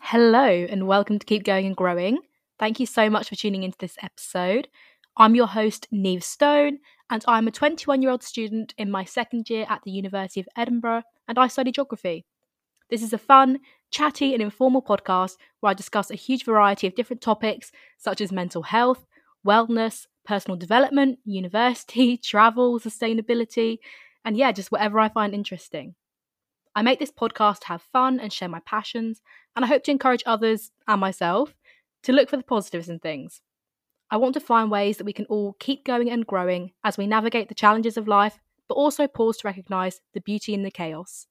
Hello and welcome to Keep Going and Growing. Thank you so much for tuning into this episode. I'm your host, Neve Stone, and I'm a 21-year-old student in my second year at the University of Edinburgh, and I study geography. This is a fun, chatty and informal podcast where I discuss a huge variety of different topics such as mental health, wellness, personal development, university, travel, sustainability, and just whatever I find interesting. I make this podcast to have fun and share my passions, and I hope to encourage others and myself to look for the positives in things. I want to find ways that we can all keep going and growing as we navigate the challenges of life, but also pause to recognise the beauty in the chaos.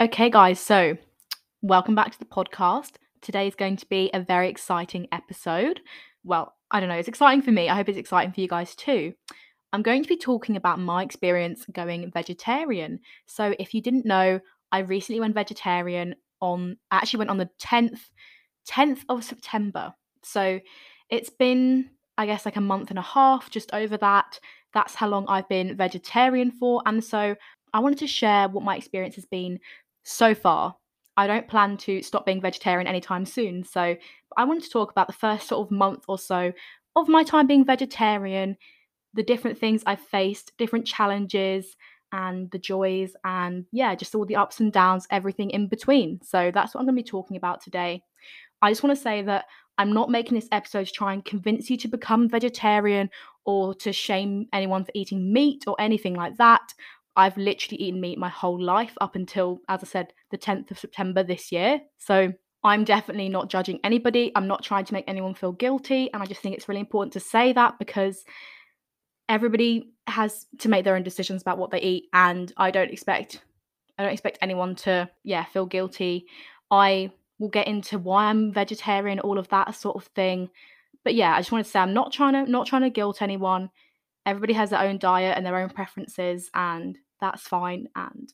Okay guys, so welcome back to the podcast. Today is going to be a very exciting episode. Well, I don't know, it's exciting for me. I hope it's exciting for you guys too. I'm going to be talking about my experience going vegetarian. So if you didn't know, I recently went vegetarian on the 10th of September. So it's been, I guess, like a month and a half, just over that. That's how long I've been vegetarian for. And so I wanted to share what my experience has been so far. I don't plan to stop being vegetarian anytime soon. So I wanted to talk about the first sort of month or so of my time being vegetarian, the different things I've faced, different challenges and the joys, and just all the ups and downs, everything in between. So that's what I'm going to be talking about today. I just want to say that I'm not making this episode to try and convince you to become vegetarian or to shame anyone for eating meat or anything like that. I've literally eaten meat my whole life up until, as I said, the 10th of September this year. So I'm definitely not judging anybody. I'm not trying to make anyone feel guilty. And I just think it's really important to say that because everybody has to make their own decisions about what they eat. And I don't expect anyone to, feel guilty. We'll get into why I'm vegetarian, all of that sort of thing. But I just wanted to say I'm not trying to guilt anyone. Everybody has their own diet and their own preferences, and that's fine. And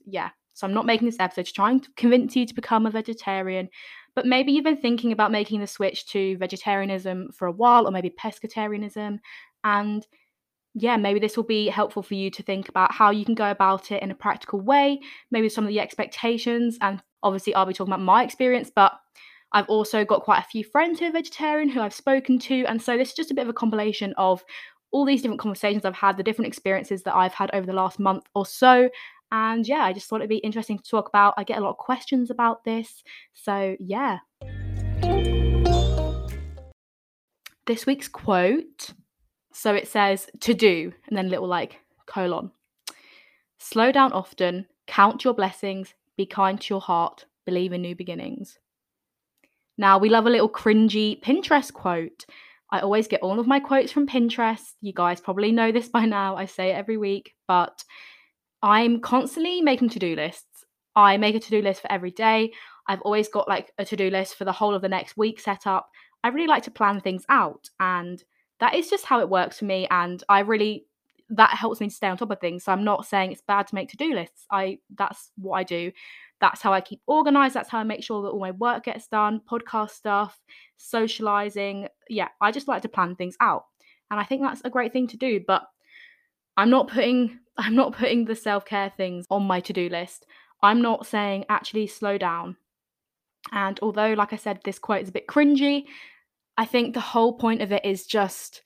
so I'm not making this episode trying to convince you to become a vegetarian. But maybe you've been thinking about making the switch to vegetarianism for a while, or maybe pescatarianism. And maybe this will be helpful for you to think about how you can go about it in a practical way, maybe some of the expectations. And obviously I'll be talking about my experience, but I've also got quite a few friends who are vegetarian who I've spoken to. And so this is just a bit of a compilation of all these different conversations I've had, the different experiences that I've had over the last month or so. And I just thought it'd be interesting to talk about. I get a lot of questions about this. So This week's quote. So it says, to do, and then little colon. Slow down often, count your blessings, be kind to your heart, believe in new beginnings. Now, we love a little cringy Pinterest quote. I always get all of my quotes from Pinterest. You guys probably know this by now. I say it every week, but I'm constantly making to-do lists. I make a to-do list for every day. I've always got a to-do list for the whole of the next week set up. I really like to plan things out, and that is just how it works for me, and that helps me to stay on top of things. So I'm not saying it's bad to make to-do lists. That's what I do. That's how I keep organised. That's how I make sure that all my work gets done, podcast stuff, socialising. I just like to plan things out, and I think that's a great thing to do. But I'm not putting the self-care things on my to-do list. I'm not saying actually slow down. And although, like I said, this quote is a bit cringy, I think the whole point of it is just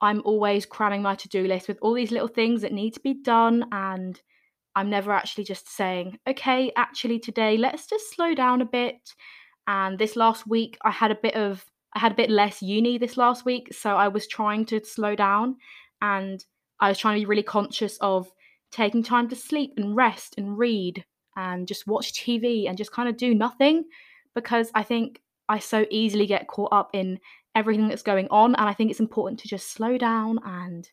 I'm always cramming my to-do list with all these little things that need to be done, and I'm never actually just saying, okay, actually today let's just slow down a bit. And this last week I had a bit less uni this last week, so I was trying to slow down, and I was trying to be really conscious of taking time to sleep and rest and read and just watch TV and just kind of do nothing, because I think I so easily get caught up in everything that's going on. And I think it's important to just slow down and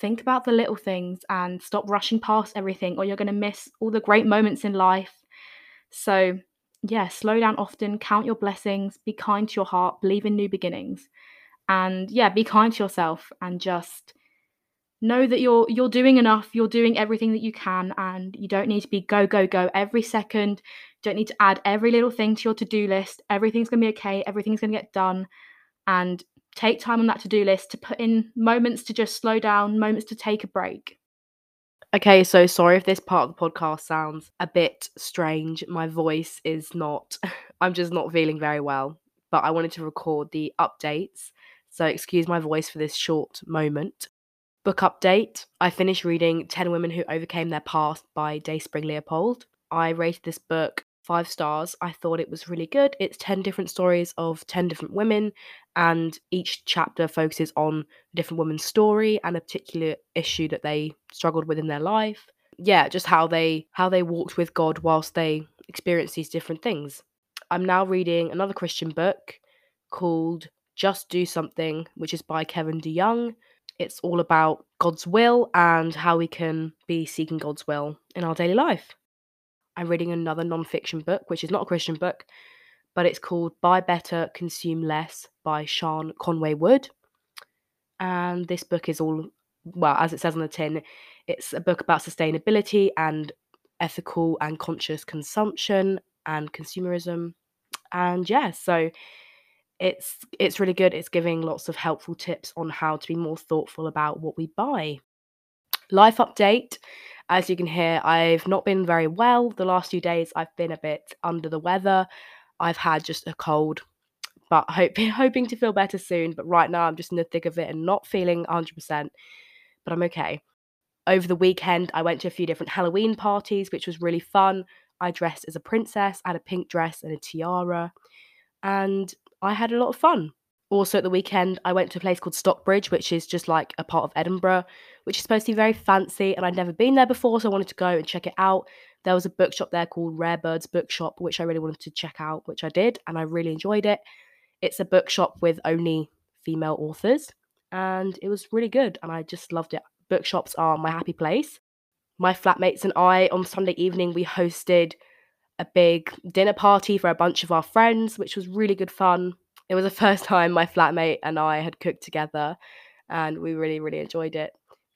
think about the little things and stop rushing past everything, or you're going to miss all the great moments in life. So slow down often, count your blessings, be kind to your heart, believe in new beginnings, and be kind to yourself and just know that you're doing enough, you're doing everything that you can, and you don't need to be go, go, go every second. You don't need to add every little thing to your to-do list. Everything's going to be okay. Everything's going to get done. And take time on that to-do list to put in moments to just slow down, moments to take a break. Okay, so sorry if this part of the podcast sounds a bit strange. My voice is not, I'm just not feeling very well. But I wanted to record the updates. So excuse my voice for this short moment. Book update. I finished reading 10 Women Who Overcame Their Past by Dayspring Leopold. I rated this book 5 stars. I thought it was really good. It's 10 different stories of 10 different women, and each chapter focuses on a different woman's story and a particular issue that they struggled with in their life. Yeah, just how they walked with God whilst they experienced these different things. I'm now reading another Christian book called Just Do Something, which is by Kevin DeYoung. It's all about God's will and how we can be seeking God's will in our daily life. I'm reading another non-fiction book, which is not a Christian book, but it's called Buy Better, Consume Less by Sean Conway Wood. And this book is all, well, as it says on the tin, it's a book about sustainability and ethical and conscious consumption and consumerism. And yeah, so it's really good. It's giving lots of helpful tips on how to be more thoughtful about what we buy. Life update. As you can hear, I've not been very well. The last few days, I've been a bit under the weather. I've had just a cold, but hoping to feel better soon. But right now, I'm just in the thick of it and not feeling 100%, but I'm okay. Over the weekend, I went to a few different Halloween parties, which was really fun. I dressed as a princess. I had a pink dress and a tiara, and I had a lot of fun. Also at the weekend, I went to a place called Stockbridge, which is just like a part of Edinburgh, which is supposed to be very fancy, and I'd never been there before, so I wanted to go and check it out. There was a bookshop there called Rare Birds Bookshop, which I really wanted to check out, which I did, and I really enjoyed it. It's a bookshop with only female authors, and it was really good, and I just loved it. Bookshops are my happy place. My flatmates and I, on Sunday evening, we hosted a big dinner party for a bunch of our friends, which was really good fun. It was the first time my flatmate and I had cooked together, and we really, really enjoyed it.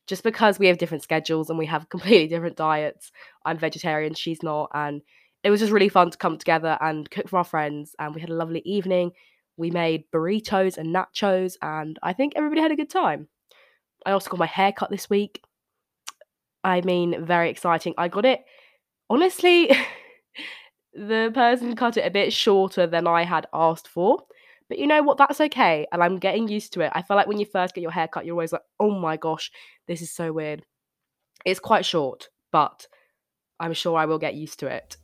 Just because we have different schedules and we have completely different diets. I'm vegetarian, she's not, and it was just really fun to come together and cook for our friends, and we had a lovely evening. We made burritos and nachos, and I think everybody had a good time. I also got my hair cut this week. I mean, very exciting. I got it, honestly, the person cut it a bit shorter than I had asked for. But you know what, that's okay, and I'm getting used to it. I feel like when you first get your hair cut, you're always like, oh my gosh, this is so weird. It's quite short, but I'm sure I will get used to it.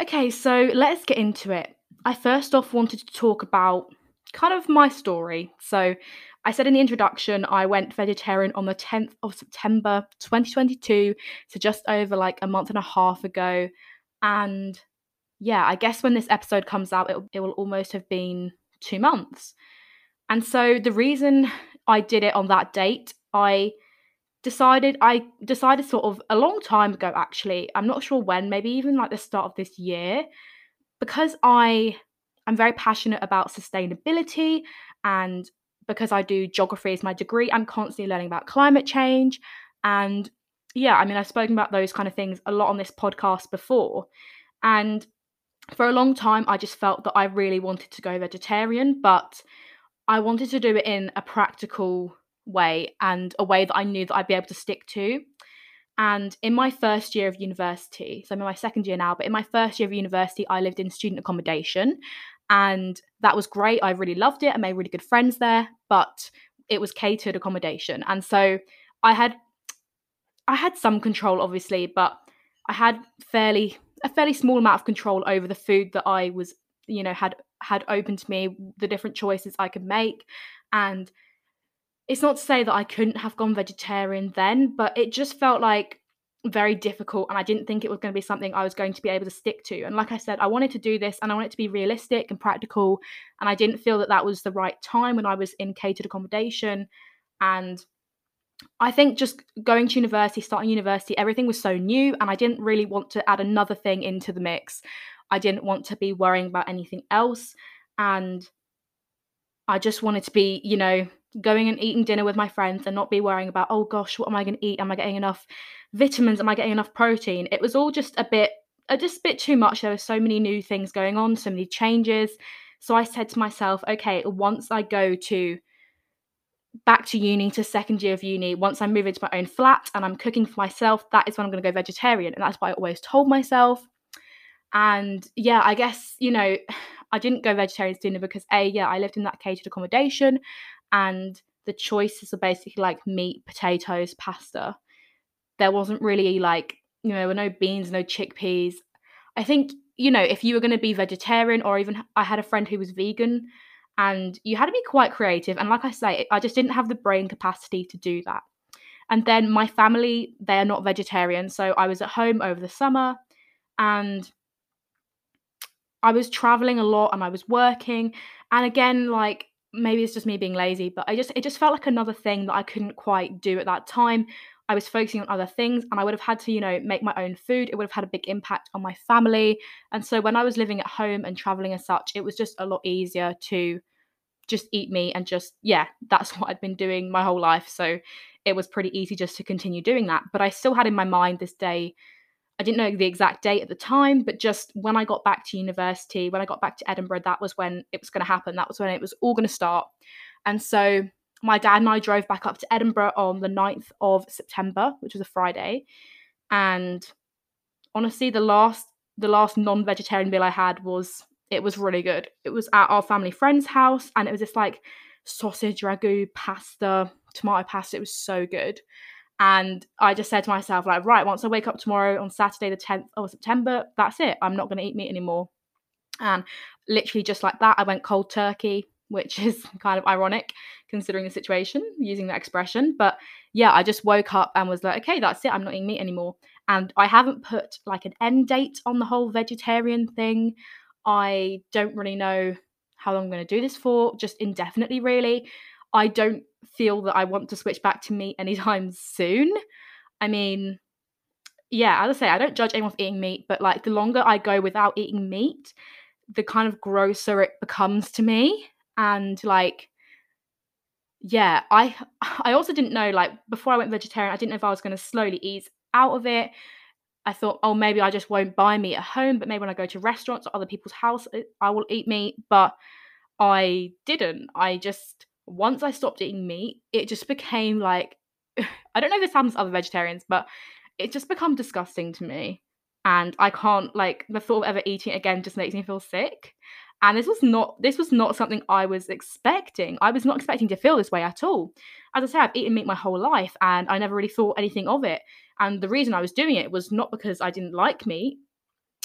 Okay, so let's get into it. I first off wanted to talk about kind of my story. So I said in the introduction, I went vegetarian on the 10th of September 2022, so just over like a month and a half ago. And yeah, I guess when this episode comes out, it will almost have been 2 months. And so the reason I did it on that date, I decided sort of a long time ago, actually. I'm not sure when, maybe even like the start of this year, because I'm very passionate about sustainability, and because I do geography as my degree, I'm constantly learning about climate change. And yeah, I mean, I've spoken about those kind of things a lot on this podcast before. And for a long time, I just felt that I really wanted to go vegetarian, but I wanted to do it in a practical way and a way that I knew that I'd be able to stick to. And in my first year of university, so I'm in my second year now, but in my first year of university, I lived in student accommodation. And that was great. I really loved it. I made really good friends there, but it was catered accommodation. And so I had some control, obviously, but I had a fairly small amount of control over the food that I was, you know, had open to me, the different choices I could make. And it's not to say that I couldn't have gone vegetarian then, but it just felt like very difficult, and I didn't think it was going to be something I was going to be able to stick to. And like I said, I wanted to do this, and I wanted it to be realistic and practical, and I didn't feel that was the right time when I was in catered accommodation. And I think just going to university, starting university, everything was so new, and I didn't really want to add another thing into the mix. I didn't want to be worrying about anything else, and I just wanted to be, you know, going and eating dinner with my friends and not be worrying about, oh gosh, what am I going to eat? Am I getting enough vitamins? Am I getting enough protein? It was all just a bit too much. There were so many new things going on, so many changes. So I said to myself, okay, once I go to back to uni, to second year of uni, once I move into my own flat and I'm cooking for myself, that is when I'm going to go vegetarian. And that's what I always told myself. And yeah, I guess, you know, I didn't go vegetarian sooner because I lived in that catered accommodation and the choices are basically like meat, potatoes, pasta. There wasn't really like, you know, there were no beans, no chickpeas. I think, you know, if you were going to be vegetarian, or even I had a friend who was vegan, and you had to be quite creative. And like I say, I just didn't have the brain capacity to do that. And then my family, they're not vegetarian. So I was at home over the summer and I was traveling a lot and I was working. And again, like, maybe it's just me being lazy, but it just felt like another thing that I couldn't quite do at that time. I was focusing on other things and I would have had to, you know, make my own food. It would have had a big impact on my family. And so when I was living at home and traveling and such, it was just a lot easier to just eat meat and just, yeah, that's what I'd been doing my whole life. So it was pretty easy just to continue doing that. But I still had in my mind this day, I didn't know the exact date at the time, but just when I got back to university, when I got back to Edinburgh, that was when it was going to happen. That was when it was all going to start. And so my dad and I drove back up to Edinburgh on the 9th of September, which was a Friday. And honestly, the last non-vegetarian meal I had was really good. It was at our family friend's house, and it was this like sausage ragu pasta, tomato pasta. It was so good. And I just said to myself, like, right, once I wake up tomorrow on Saturday, the 10th of September, that's it. I'm not going to eat meat anymore. And literally just like that, I went cold turkey, which is kind of ironic considering the situation, using that expression. But yeah, I just woke up and was like, okay, that's it. I'm not eating meat anymore. And I haven't put like an end date on the whole vegetarian thing. I don't really know how long I'm going to do this for, just indefinitely, really. I don't feel that I want to switch back to meat anytime soon. I mean, yeah, as I say, I don't judge anyone for eating meat, but like the longer I go without eating meat, the kind of grosser it becomes to me. And like, yeah, I also didn't know, like, before I went vegetarian, I didn't know if I was going to slowly ease out of it. I thought, oh, maybe I just won't buy meat at home, but maybe when I go to restaurants or other people's house, I will eat meat. But I didn't. Once I stopped eating meat, it just became like, I don't know if this happens to other vegetarians, but it just become disgusting to me. And I can't, like, the thought of ever eating it again just makes me feel sick. And this was not something I was expecting. I was not expecting to feel this way at all. As I say, I've eaten meat my whole life and I never really thought anything of it. And the reason I was doing it was not because I didn't like meat.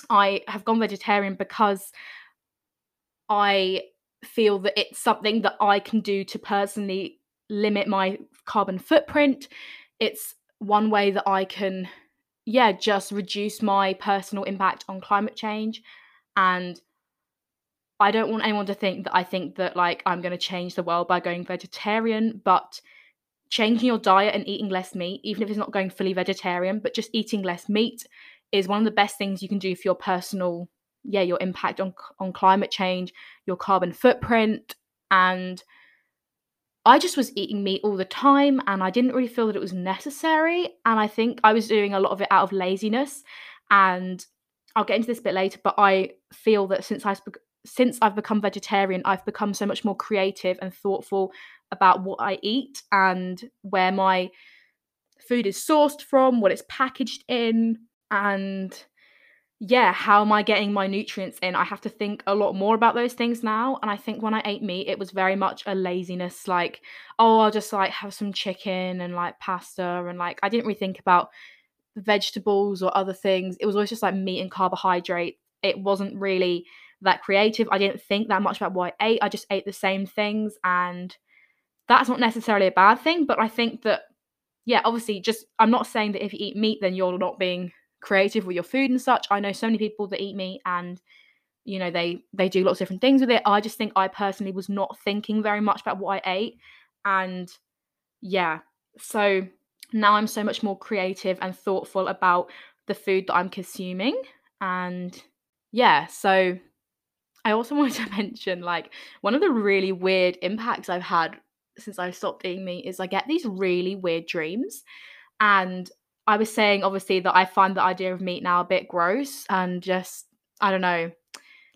I have gone vegetarian because I feel that it's something that I can do to personally limit my carbon footprint. It's one way that I can, yeah, just reduce my personal impact on climate change. And I don't want anyone to think that I think that, like, I'm going to change the world by going vegetarian, but changing your diet and eating less meat, even if it's not going fully vegetarian, but just eating less meat is one of the best things you can do for your personal, yeah, your impact on climate change, your carbon footprint. And I just was eating meat all the time and I didn't really feel that it was necessary. And I think I was doing a lot of it out of laziness. And I'll get into this a bit later, but I feel that since I've become vegetarian, I've become so much more creative and thoughtful about what I eat and where my food is sourced from, what it's packaged in, and yeah, how am I getting my nutrients in? I have to think a lot more about those things now. And I think when I ate meat, it was very much a laziness, like, oh, I'll just like have some chicken and like pasta. And like, I didn't really think about vegetables or other things. It was always just like meat and carbohydrate. It wasn't really that creative. I didn't think that much about what I ate. I just ate the same things. And that's not necessarily a bad thing. But I think that, yeah, obviously just, I'm not saying that if you eat meat, then you're not being creative with your food and such. I know so many people that eat meat and, you know, they do lots of different things with it. I just think I personally was not thinking very much about what I ate. And yeah, So now I'm so much more creative and thoughtful about the food that I'm consuming. And yeah, so I also wanted to mention, like, one of the really weird impacts I've had since I stopped eating meat is I get these really weird dreams. And I was saying, obviously, that I find the idea of meat now a bit gross and just, I don't know,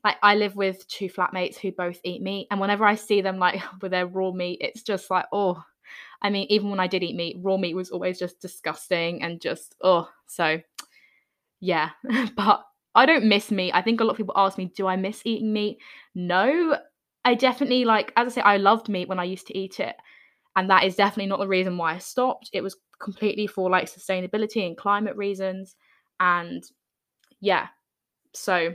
like, I live with two flatmates who both eat meat, and whenever I see them, like, with their raw meat, it's just like, oh. I mean, even when I did eat meat, raw meat was always just disgusting and just, oh. So yeah, but I don't miss meat. I think a lot of people ask me, do I miss eating meat? No, I definitely, like, as I say, I loved meat when I used to eat it, and that is definitely not the reason why I stopped. It was completely for, like, sustainability and climate reasons, and yeah, so,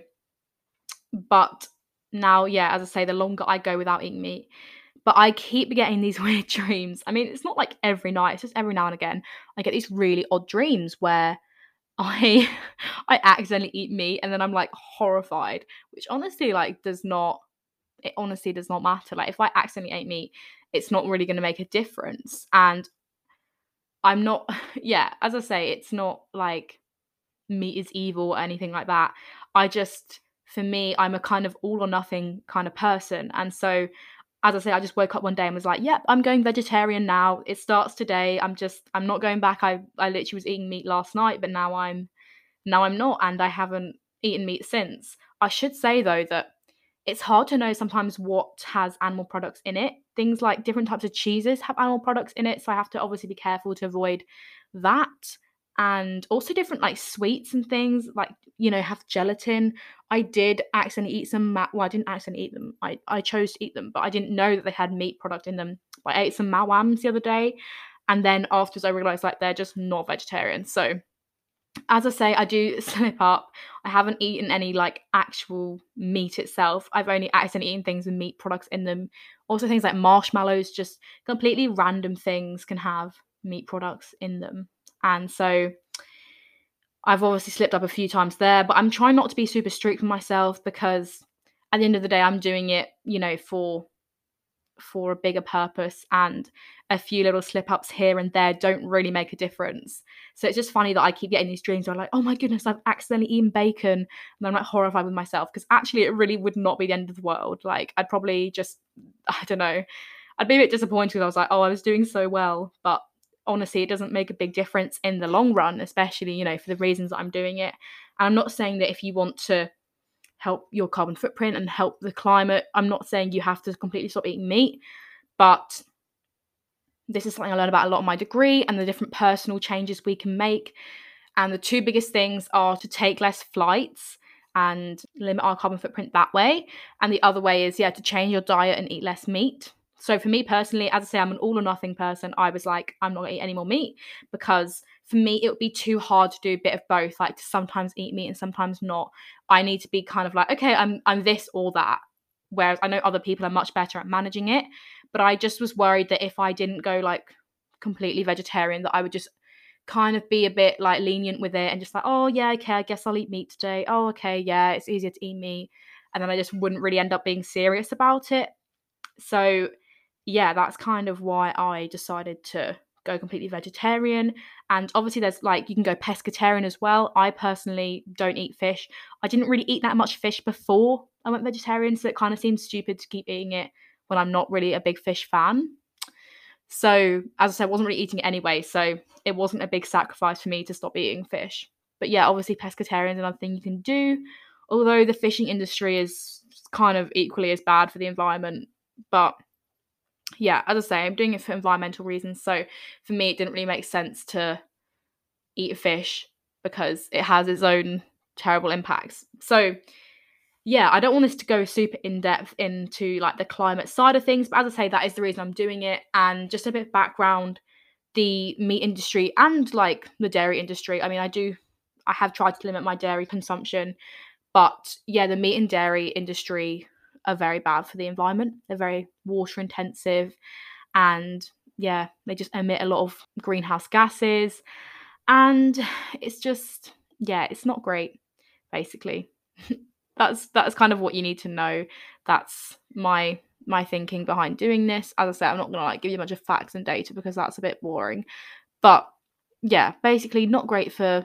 but now, yeah, as I say, the longer I go without eating meat, but I keep getting these weird dreams. I mean, it's not like every night, it's just every now and again, I get these really odd dreams where I accidentally eat meat, and then I'm, like, horrified, which honestly, like, it honestly does not matter. Like, if I accidentally ate meat, it's not really going to make a difference, and I'm not, yeah, as I say, it's not like meat is evil or anything like that. I just, for me, I'm a kind of all or nothing kind of person, and so, as I say, I just woke up one day and was like, yep, I'm going vegetarian now. It starts today. I'm not going back. I literally was eating meat last night, but now I'm not, and I haven't eaten meat since. I should say, though, that it's hard to know sometimes what has animal products in it. Things like different types of cheeses have animal products in it, so I have to obviously be careful to avoid that. And also different, like, sweets and things, like, you know, have gelatin. I did accidentally eat some, well, I didn't accidentally eat them. I chose to eat them, but I didn't know that they had meat product in them. I ate some Mawams the other day, and then afterwards I realised, like, they're just not vegetarian. So, as I say, I do slip up. I haven't eaten any, like, actual meat itself. I've only accidentally eaten things with meat products in them. Also things like marshmallows, just completely random things can have meat products in them. And so I've obviously slipped up a few times there, but I'm trying not to be super strict with myself, because at the end of the day, I'm doing it, you know, for a bigger purpose, and a few little slip ups here and there don't really make a difference. So it's just funny that I keep getting these dreams where I'm like, oh my goodness, I've accidentally eaten bacon, and I'm, like, horrified with myself, because actually it really would not be the end of the world. Like, I'd probably just, I don't know, I'd be a bit disappointed because I was like, oh, I was doing so well, but honestly, it doesn't make a big difference in the long run, especially, you know, for the reasons that I'm doing it. And I'm not saying that if you want to help your carbon footprint and help the climate, I'm not saying you have to completely stop eating meat, but this is something I learned about a lot in my degree, and the different personal changes we can make. And the two biggest things are to take less flights and limit our carbon footprint that way. And the other way is, yeah, to change your diet and eat less meat. So for me personally, as I say, I'm an all or nothing person. I was like, I'm not going to eat any more meat, because for me, it would be too hard to do a bit of both, like to sometimes eat meat and sometimes not. I need to be kind of like, okay, I'm this or that. Whereas I know other people are much better at managing it, but I just was worried that if I didn't go, like, completely vegetarian, that I would just kind of be a bit, like, lenient with it and just like, oh yeah, okay, I guess I'll eat meat today. Oh, okay, yeah, it's easier to eat meat. And then I just wouldn't really end up being serious about it. So yeah, that's kind of why I decided to go completely vegetarian. And obviously there's, like, you can go pescatarian as well. I personally don't eat fish. I didn't really eat that much fish before I went vegetarian, so it kind of seems stupid to keep eating it when I'm not really a big fish fan. So as I said, I wasn't really eating it anyway, so it wasn't a big sacrifice for me to stop eating fish. But yeah, obviously pescatarian is another thing you can do, although the fishing industry is kind of equally as bad for the environment. But yeah, as I say, I'm doing it for environmental reasons, so for me it didn't really make sense to eat fish because it has its own terrible impacts. So yeah, I don't want this to go super in-depth into, like, the climate side of things, but as I say, that is the reason I'm doing it. And just a bit of background, the meat industry and, like, the dairy industry, I mean, I have tried to limit my dairy consumption, but yeah, the meat and dairy industry are very bad for the environment. They're very water intensive, and yeah, they just emit a lot of greenhouse gases, and it's just, yeah, it's not great, basically. That's kind of what you need to know. That's my my thinking behind doing this. As I said, I'm not gonna like give you a bunch of facts and data because that's a bit boring, but yeah, basically not great for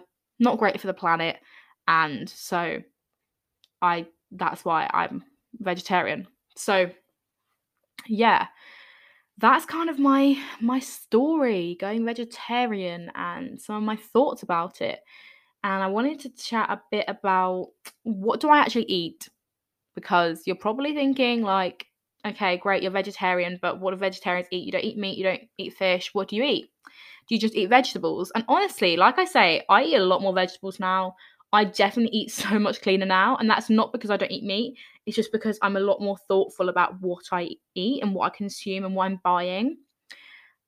the planet, and so that's why I'm vegetarian. So yeah, that's kind of my story going vegetarian and some of my thoughts about it. And I wanted to chat a bit about what do I actually eat, because you're probably thinking like, okay, great, you're vegetarian, but what do vegetarians eat? You don't eat meat, you don't eat fish. What do you eat? Do you just eat vegetables? And honestly, like I say, I eat a lot more vegetables now. I definitely eat so much cleaner now, and that's not because I don't eat meat. It's just because I'm a lot more thoughtful about what I eat and what I consume and what I'm buying.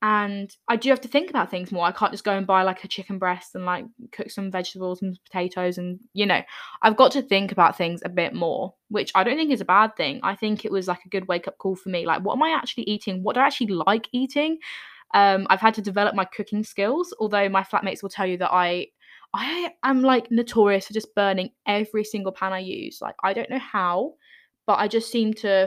And I do have to think about things more. I can't just go and buy like a chicken breast and like cook some vegetables and potatoes and, you know, I've got to think about things a bit more, which I don't think is a bad thing. I think it was like a good wake up call for me. Like, what am I actually eating? What do I actually like eating? I've had to develop my cooking skills, although my flatmates will tell you that I am like notorious for just burning every single pan I use. Like, I don't know how, but I just seem to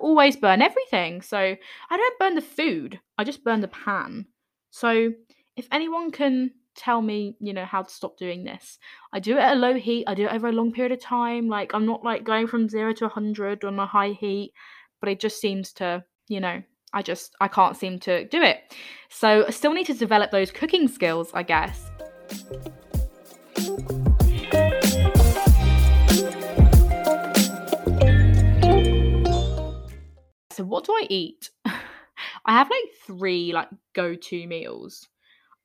always burn everything. So I don't burn the food, I just burn the pan. So if anyone can tell me, you know, how to stop doing this. I do it at a low heat. I do it over a long period of time. Like, I'm not like going from 0 to 100 on a high heat, but it just seems to, you know, I can't seem to do it. So I still need to develop those cooking skills, I guess. So what do I eat? I have like three like go-to meals.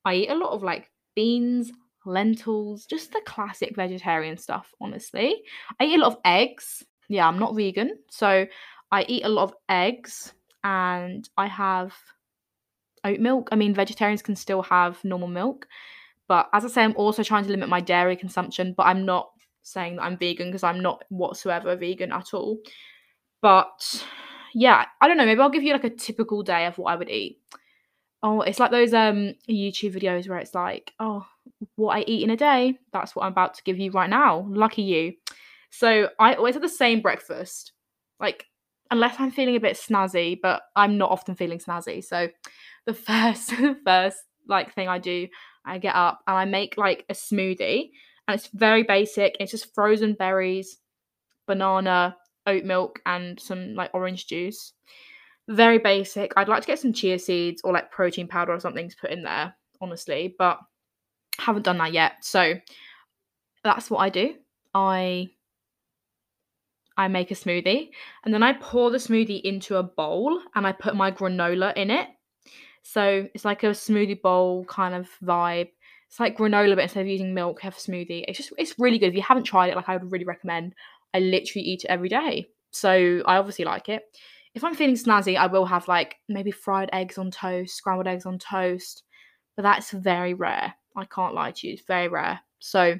I eat a lot of like beans, lentils, just the classic vegetarian stuff, honestly. I eat a lot of eggs. Yeah, I'm not vegan, so I eat a lot of eggs, and I have oat milk. I mean, vegetarians can still have normal milk, but as I say, I'm also trying to limit my dairy consumption, but I'm not saying that I'm vegan because I'm not whatsoever vegan at all. But yeah, I don't know, maybe I'll give you like a typical day of what I would eat. Oh, it's like those YouTube videos where it's like, oh, what I eat in a day. That's what I'm about to give you right now. Lucky you. So I always have the same breakfast, like unless I'm feeling a bit snazzy, but I'm not often feeling snazzy. So the first like thing I do, I get up and I make like a smoothie, and it's very basic. It's just frozen berries, banana, oat milk, and some like orange juice. Very basic. I'd like to get some chia seeds or like protein powder or something to put in there, honestly, but haven't done that yet. So that's what I do. I make a smoothie, and then I pour the smoothie into a bowl and I put my granola in it. So it's like a smoothie bowl kind of vibe. It's like granola, but instead of using milk, have a smoothie. It's really good. If you haven't tried it, like, I would really recommend. I literally eat it every day, so I obviously like it. If I'm feeling snazzy, I will have like maybe fried eggs on toast, scrambled eggs on toast, but that's very rare. I can't lie to you, it's very rare. So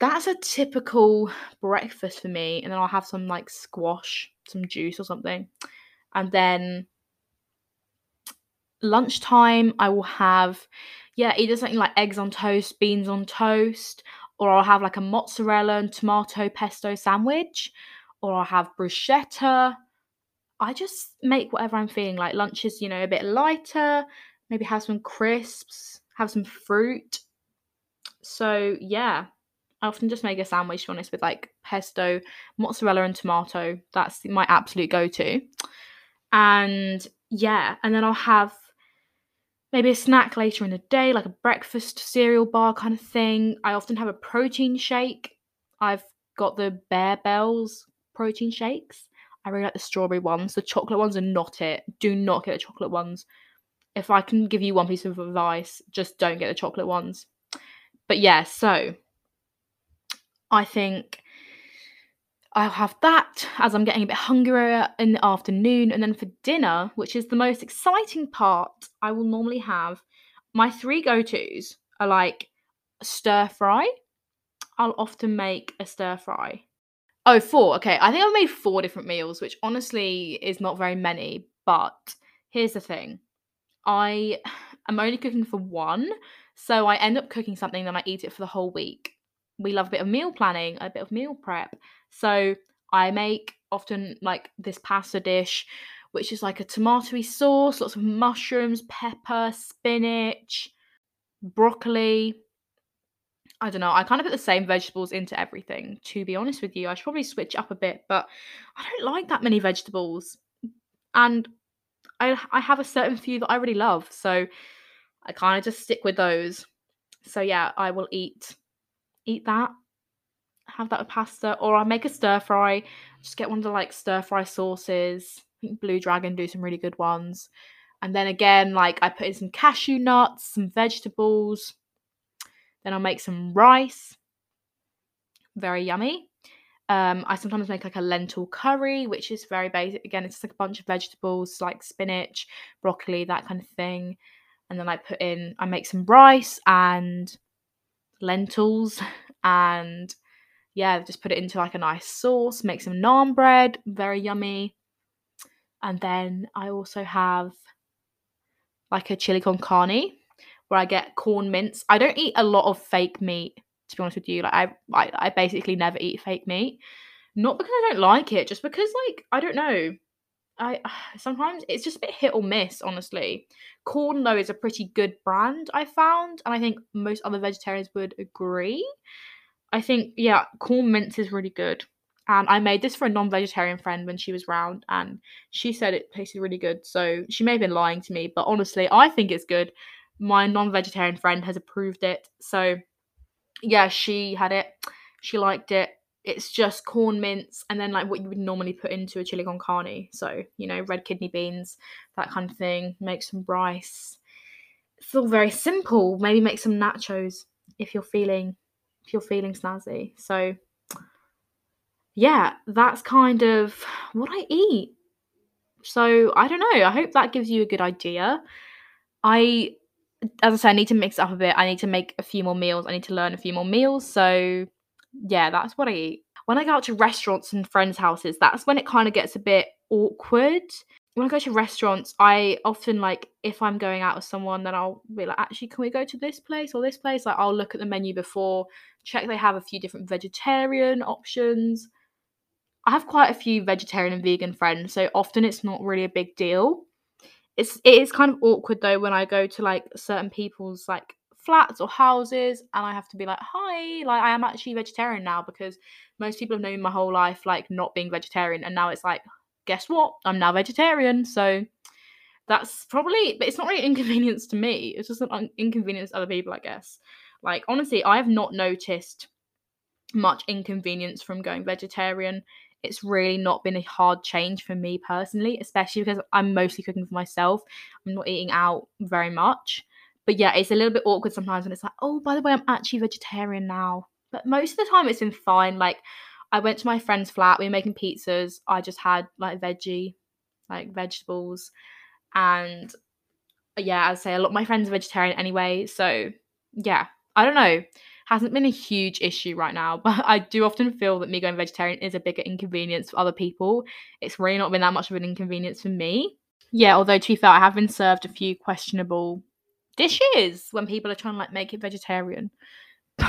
that's a typical breakfast for me, and then I'll have some like squash, some juice or something. And then lunchtime, I will have, yeah, either something like eggs on toast, beans on toast, or I'll have like a mozzarella and tomato pesto sandwich, or I'll have bruschetta. I just make whatever I'm feeling. Like, lunch is, you know, a bit lighter, maybe have some crisps, have some fruit. So yeah, I often just make a sandwich, to be honest, with like pesto, mozzarella and tomato. That's my absolute go-to. And yeah, and then I'll have maybe a snack later in the day, like a breakfast cereal bar kind of thing. I often have a protein shake. I've got the Bear Bells protein shakes. I really like the strawberry ones. The chocolate ones are not it. Do not get the chocolate ones. If I can give you one piece of advice, just don't get the chocolate ones. But yeah, so I think I'll have that as I'm getting a bit hungrier in the afternoon. And then for dinner, which is the most exciting part, I will normally have my three go-tos are like stir fry. I'll often make a stir fry. Oh, four. Okay, I think I've made four different meals, which honestly is not very many. But here's the thing. I am only cooking for one. So I end up cooking something, then I eat it for the whole week. We love a bit of meal planning, a bit of meal prep. So I make often like this pasta dish, which is like a tomatoey sauce, lots of mushrooms, pepper, spinach, broccoli. I don't know. I kind of put the same vegetables into everything, to be honest with you. I should probably switch up a bit, but I don't like that many vegetables. And I have a certain few that I really love, so I kind of just stick with those. So yeah, I will eat that, have that with pasta, or I'll make a stir fry. Just get one of the like stir fry sauces. I think Blue Dragon do some really good ones. And then again, like I put in some cashew nuts, some vegetables. Then I'll make some rice. Very yummy. I sometimes make like a lentil curry, which is very basic. Again, it's just like a bunch of vegetables, like spinach, broccoli, that kind of thing. And then I make some rice and lentils, and yeah, just put it into like a nice sauce, make some naan bread, very yummy. And then I also have like a chili con carne, where I get corn mince. I don't eat a lot of fake meat, to be honest with you. Like I basically never eat fake meat. Not because I don't like it, just because like, I don't know. I sometimes it's just a bit hit or miss, honestly. Corn though is a pretty good brand, I found, and I think most other vegetarians would agree. I think, yeah, corn mince is really good. And I made this for a non-vegetarian friend when she was round, and she said it tasted really good. So she may have been lying to me, but honestly, I think it's good. My non-vegetarian friend has approved it. So yeah, she had it. She liked it. It's just corn mince and then like what you would normally put into a chili con carne. So, you know, red kidney beans, that kind of thing. Make some rice. It's all very simple. Maybe make some nachos if you're feeling snazzy. So yeah, that's kind of what I eat. So I don't know. I hope that gives you a good idea. As I said, I need to mix it up a bit. I need to make a few more meals. I need to learn a few more meals. So yeah, that's what I eat. When I go out to restaurants and friends' houses, that's when it kind of gets a bit awkward. When I go to restaurants, I often, like, if I'm going out with someone, then I'll be like, actually, can we go to this place or this place? Like, I'll look at the menu before, check they have a few different vegetarian options. I have quite a few vegetarian and vegan friends, so often it's not really a big deal. It is kind of awkward, though, when I go to, like, certain people's, like, flats or houses, and I have to be like, hi, like, I am actually vegetarian now, because most people have known me my whole life, like, not being vegetarian, and now it's like, guess what? I'm now vegetarian. So that's probably, but it's not really an inconvenience to me. It's just an inconvenience to other people, I guess. Like, honestly, I have not noticed much inconvenience from going vegetarian. It's really not been a hard change for me personally, especially because I'm mostly cooking for myself. I'm not eating out very much. But yeah, it's a little bit awkward sometimes when it's like, oh, by the way, I'm actually vegetarian now. But most of the time it's been fine. Like, I went to my friend's flat, we were making pizzas, I just had, like, vegetables, and, yeah, as I say, a lot of my friends are vegetarian anyway, so, yeah, I don't know, hasn't been a huge issue right now, but I do often feel that me going vegetarian is a bigger inconvenience for other people. It's really not been that much of an inconvenience for me. Yeah, although, to be fair, I have been served a few questionable dishes when people are trying to, like, make it vegetarian.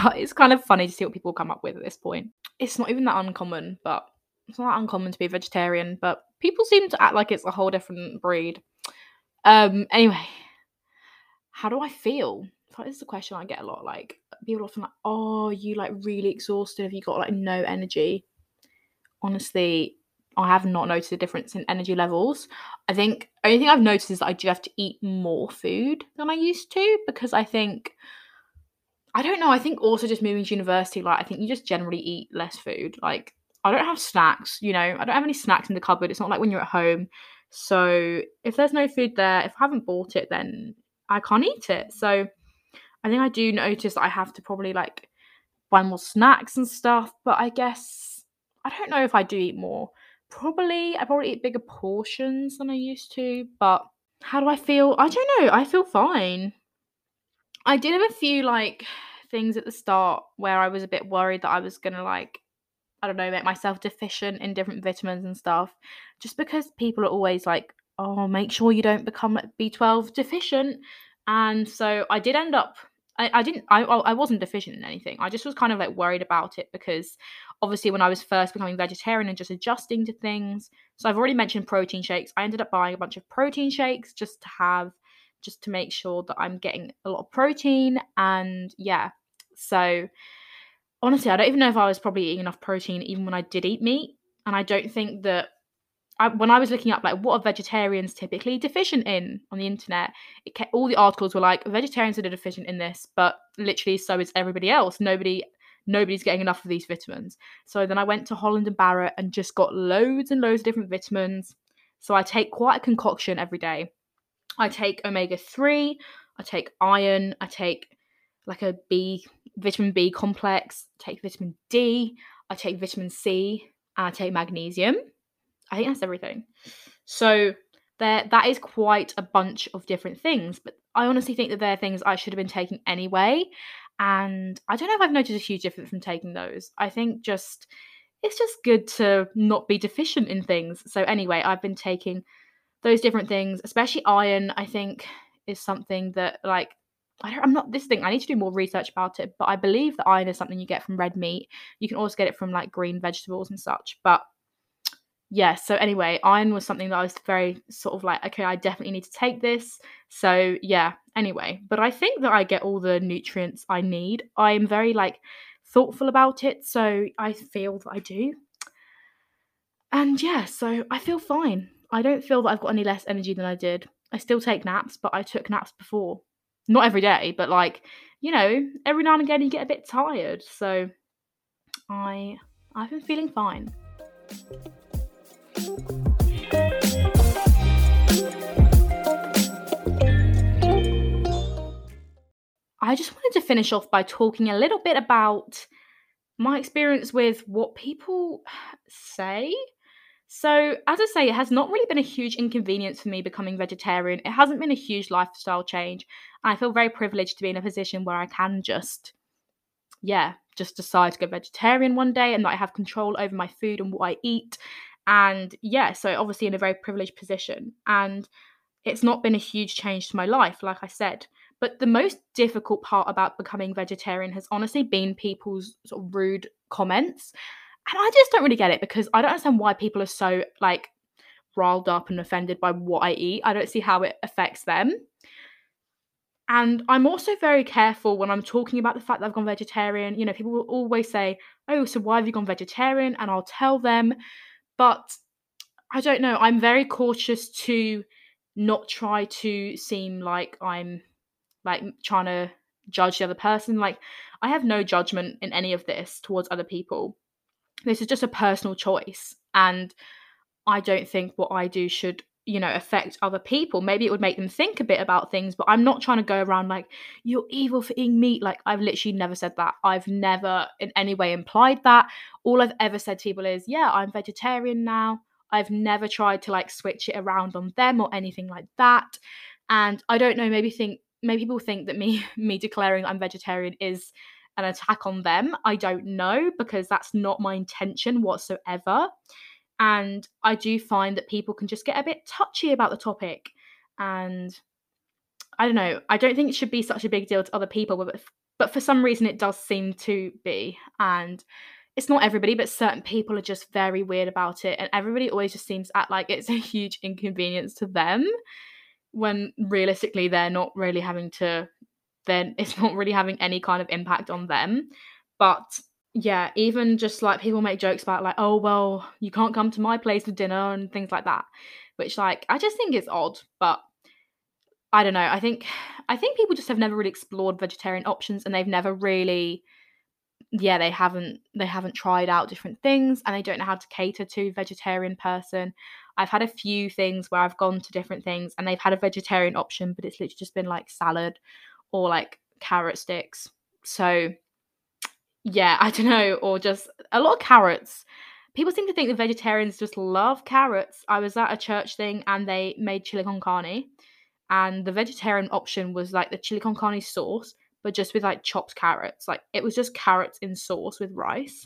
But it's kind of funny to see what people come up with at this point. It's not even that uncommon, but it's not that uncommon to be a vegetarian, but people seem to act like it's a whole different breed. Anyway, how do I feel? That is the question I get a lot. Like, people often like, oh, are you, like, really exhausted? Have you got, like, no energy? Honestly, I have not noticed a difference in energy levels. I think only thing I've noticed is that I do have to eat more food than I used to, because I think, I don't know, I think also just moving to university, like, I think you just generally eat less food. Like, I don't have snacks, you know, I don't have any snacks in the cupboard. It's not like when you're at home. So if there's no food there, if I haven't bought it, then I can't eat it. So I think I do notice that I have to probably, like, buy more snacks and stuff. But I guess, I don't know if I do eat more. I probably eat bigger portions than I used to. But how do I feel? I don't know. I feel fine. I did have a few, like, things at the start where I was a bit worried that I was going to, like, I don't know, make myself deficient in different vitamins and stuff. Just because people are always like, oh, make sure you don't become, like, B12 deficient. And so I did end up I wasn't deficient in anything. I just was kind of like worried about it because obviously when I was first becoming vegetarian and just adjusting to things, so I've already mentioned protein shakes. I ended up buying a bunch of protein shakes just to make sure that I'm getting a lot of protein. And yeah, so honestly, I don't even know if I was probably eating enough protein even when I did eat meat. And I don't think that when I was looking up, like, what are vegetarians typically deficient in on the internet, all the articles were like, vegetarians are deficient in this, but literally so is everybody else. Nobody's getting enough of these vitamins. So then I went to Holland and Barrett and just got loads and loads of different vitamins. So I take quite a concoction every day. I take omega-3, I take iron, I take like a vitamin B complex, I take vitamin D, I take vitamin C, and I take magnesium. I think that's everything. So that is quite a bunch of different things, but I honestly think that there are things I should have been taking anyway, and I don't know if I've noticed a huge difference from taking those. I think it's just good to not be deficient in things. So anyway, I've been taking those different things, especially iron, I think is something that, like, I need to do more research about it, but I believe that iron is something you get from red meat. You can also get it from like green vegetables and such, but yeah, so anyway, iron was something that I was very sort of like, okay, I definitely need to take this. So yeah, anyway, but I think that I get all the nutrients I need. I'm very like thoughtful about it, so I feel that I do. And yeah, so I feel fine. I don't feel that I've got any less energy than I did. I still take naps, but I took naps before. Not every day, but like, you know, every now and again you get a bit tired. So I've been feeling fine. I just wanted to finish off by talking a little bit about my experience with what people say. So as I say, it has not really been a huge inconvenience for me becoming vegetarian. It hasn't been a huge lifestyle change. I feel very privileged to be in a position where I can just decide to go vegetarian one day and that I have control over my food and what I eat. And yeah, so obviously in a very privileged position, and it's not been a huge change to my life, like I said. But the most difficult part about becoming vegetarian has honestly been people's sort of rude comments. And I just don't really get it, because I don't understand why people are so like riled up and offended by what I eat. I don't see how it affects them. And I'm also very careful when I'm talking about the fact that I've gone vegetarian. You know, people will always say, oh, so why have you gone vegetarian? And I'll tell them. But I don't know, I'm very cautious to not try to seem like I'm like trying to judge the other person. Like, I have no judgment in any of this towards other people. This is just a personal choice, and I don't think what I do should, you know, affect other people. Maybe it would make them think a bit about things, but I'm not trying to go around like, you're evil for eating meat. Like, I've literally never said that. I've never in any way implied that. All I've ever said to people is, yeah, I'm vegetarian now. I've never tried to like switch it around on them or anything like that. And I don't know, maybe people think that me declaring I'm vegetarian is an attack on them. I don't know, because that's not my intention whatsoever. And I do find that people can just get a bit touchy about the topic, and I don't know, I don't think it should be such a big deal to other people, but for some reason it does seem to be. And it's not everybody, but certain people are just very weird about it, and everybody always just seems to act like it's a huge inconvenience to them, when realistically it's not really having any kind of impact on them. But yeah, even just like people make jokes about like, oh, well, you can't come to my place for dinner and things like that, which like I just think is odd. But I don't know, I think people just have never really explored vegetarian options, and they've never really they haven't tried out different things, and they don't know how to cater to a vegetarian person. I've had a few things where I've gone to different things and they've had a vegetarian option, but it's literally just been like salad or like carrot sticks. So yeah, I don't know, or just a lot of carrots. People seem to think that vegetarians just love carrots. I was at a church thing and they made chili con carne, and the vegetarian option was like the chili con carne sauce, but just with like chopped carrots. Like, it was just carrots in sauce with rice.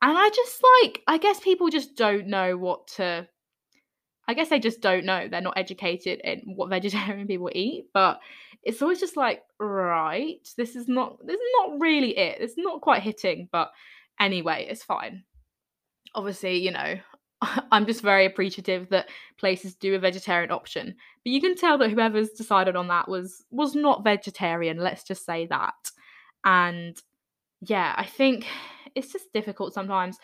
And I guess people just don't know I guess they just don't know. They're not educated in what vegetarian people eat, but it's always just like, right, this is not really it. It's not quite hitting, but anyway, it's fine. Obviously, you know, I'm just very appreciative that places do a vegetarian option, but you can tell that whoever's decided on that was not vegetarian, let's just say that. And yeah, I think it's just difficult sometimes.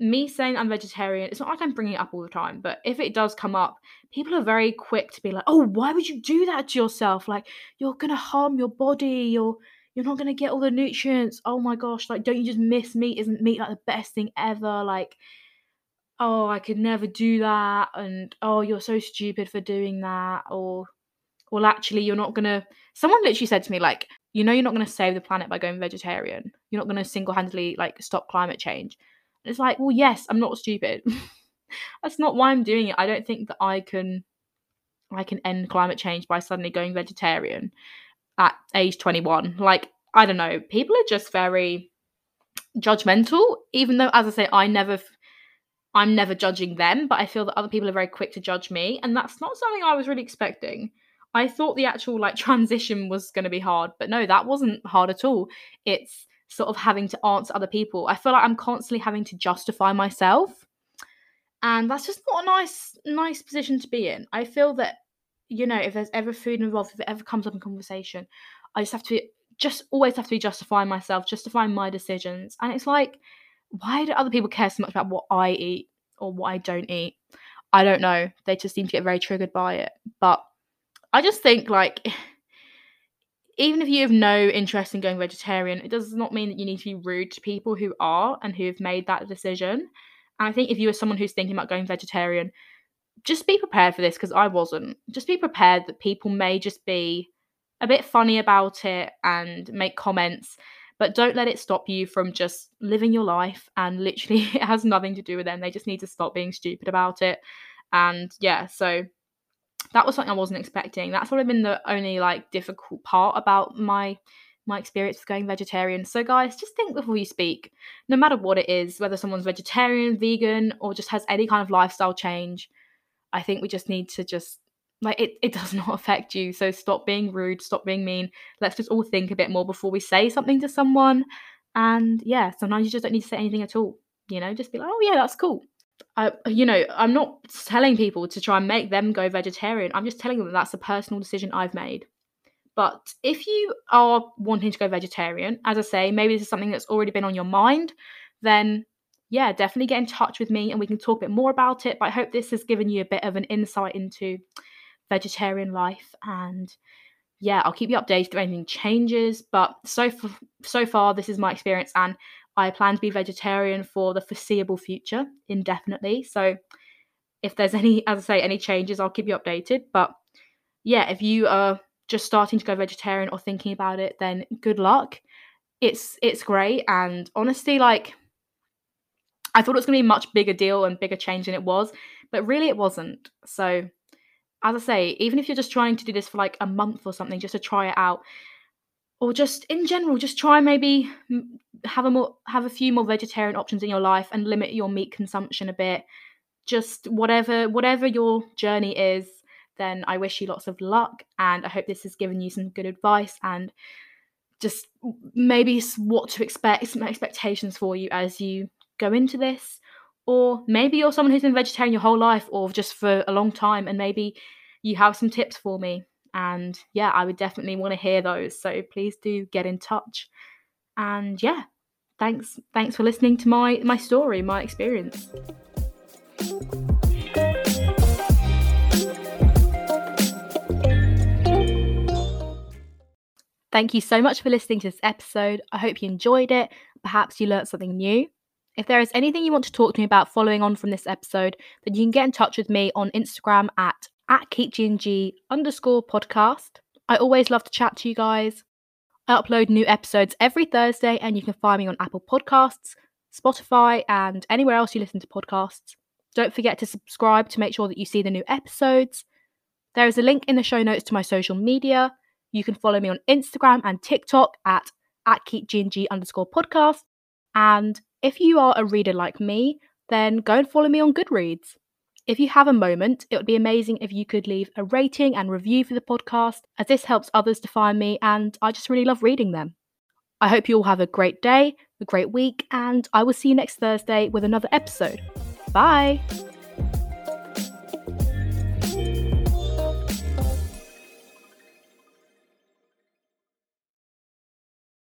Me saying I'm vegetarian, it's not like I'm bringing it up all the time, but if it does come up, people are very quick to be like, oh, why would you do that to yourself? Like, you're going to harm your body, you're not going to get all the nutrients. Oh my gosh, like, don't you just miss meat? Isn't meat like the best thing ever? Like, oh, I could never do that. And oh, you're so stupid for doing that. Or, well, actually, you're not going to, someone literally said to me, like, you know, you're not going to save the planet by going vegetarian. You're not going to single-handedly, like, stop climate change. It's like, well, yes, I'm not stupid. That's not why I'm doing it. I don't think that I can end climate change by suddenly going vegetarian at age 21. Like, I don't know. People are just very judgmental, even though, as I say, I'm never judging them, but I feel that other people are very quick to judge me, and that's not something I was really expecting. I thought the actual, like, transition was going to be hard, but no, that wasn't hard at all. It's sort of having to answer other people. I feel like I'm constantly having to justify myself, and that's just not a nice position to be in. I feel that, you know, if there's ever food involved, if it ever comes up in conversation, I just always have to be justifying myself, justifying my decisions. And it's like, why do other people care so much about what I eat or what I don't eat? I don't know. They just seem to get very triggered by it. But I just think, like, even if you have no interest in going vegetarian, it does not mean that you need to be rude to people who are and who have made that decision. And I think if you are someone who's thinking about going vegetarian, just be prepared for this, because I wasn't. Just be prepared that people may just be a bit funny about it and make comments, but don't let it stop you from just living your life, and literally it has nothing to do with them. They just need to stop being stupid about it. And yeah, so that was something I wasn't expecting. That's sort of been the only, like, difficult part about my experience with going vegetarian. So guys, just think before you speak. No matter what it is, whether someone's vegetarian, vegan, or just has any kind of lifestyle change, I think we just need to just, like, it does not affect you. So stop being rude, stop being mean. Let's just all think a bit more before we say something to someone. And yeah, sometimes you just don't need to say anything at all. You know, just be like, oh yeah, that's cool. You know, I'm not telling people to try and make them go vegetarian. I'm just telling them that's a personal decision I've made. But if you are wanting to go vegetarian, as I say, maybe this is something that's already been on your mind, then yeah, definitely get in touch with me and we can talk a bit more about it. But I hope this has given you a bit of an insight into vegetarian life. And yeah, I'll keep you updated if anything changes. But so far, this is my experience, and I plan to be vegetarian for the foreseeable future, indefinitely. So if there's any, as I say, any changes, I'll keep you updated. But yeah, if you are just starting to go vegetarian or thinking about it, then good luck. It's great. And honestly, like, I thought it was going to be a much bigger deal and bigger change than it was, but really it wasn't. So as I say, even if you're just trying to do this for like a month or something, just to try it out, or just in general, just try maybe have a few more vegetarian options in your life and limit your meat consumption a bit. Just whatever your journey is, then I wish you lots of luck, and I hope this has given you some good advice and just maybe what to expect, some expectations for you as you go into this. Or maybe you're someone who's been vegetarian your whole life or just for a long time, and maybe you have some tips for me. And yeah, I would definitely want to hear those. So please do get in touch. And yeah, thanks for listening to my story, my experience. Thank you so much for listening to this episode. I hope you enjoyed it. Perhaps you learned something new. If there is anything you want to talk to me about following on from this episode, then you can get in touch with me on Instagram at keepgng_podcast. I always love to chat to you guys. I upload new episodes every Thursday, and you can find me on Apple Podcasts, Spotify, and anywhere else you listen to podcasts. Don't forget to subscribe to make sure that you see the new episodes. There is a link in the show notes to my social media. You can follow me on Instagram and TikTok at keepgng_podcast. And if you are a reader like me, then go and follow me on Goodreads. If you have a moment, it would be amazing if you could leave a rating and review for the podcast, as this helps others to find me, and I just really love reading them. I hope you all have a great day, a great week, and I will see you next Thursday with another episode. Bye!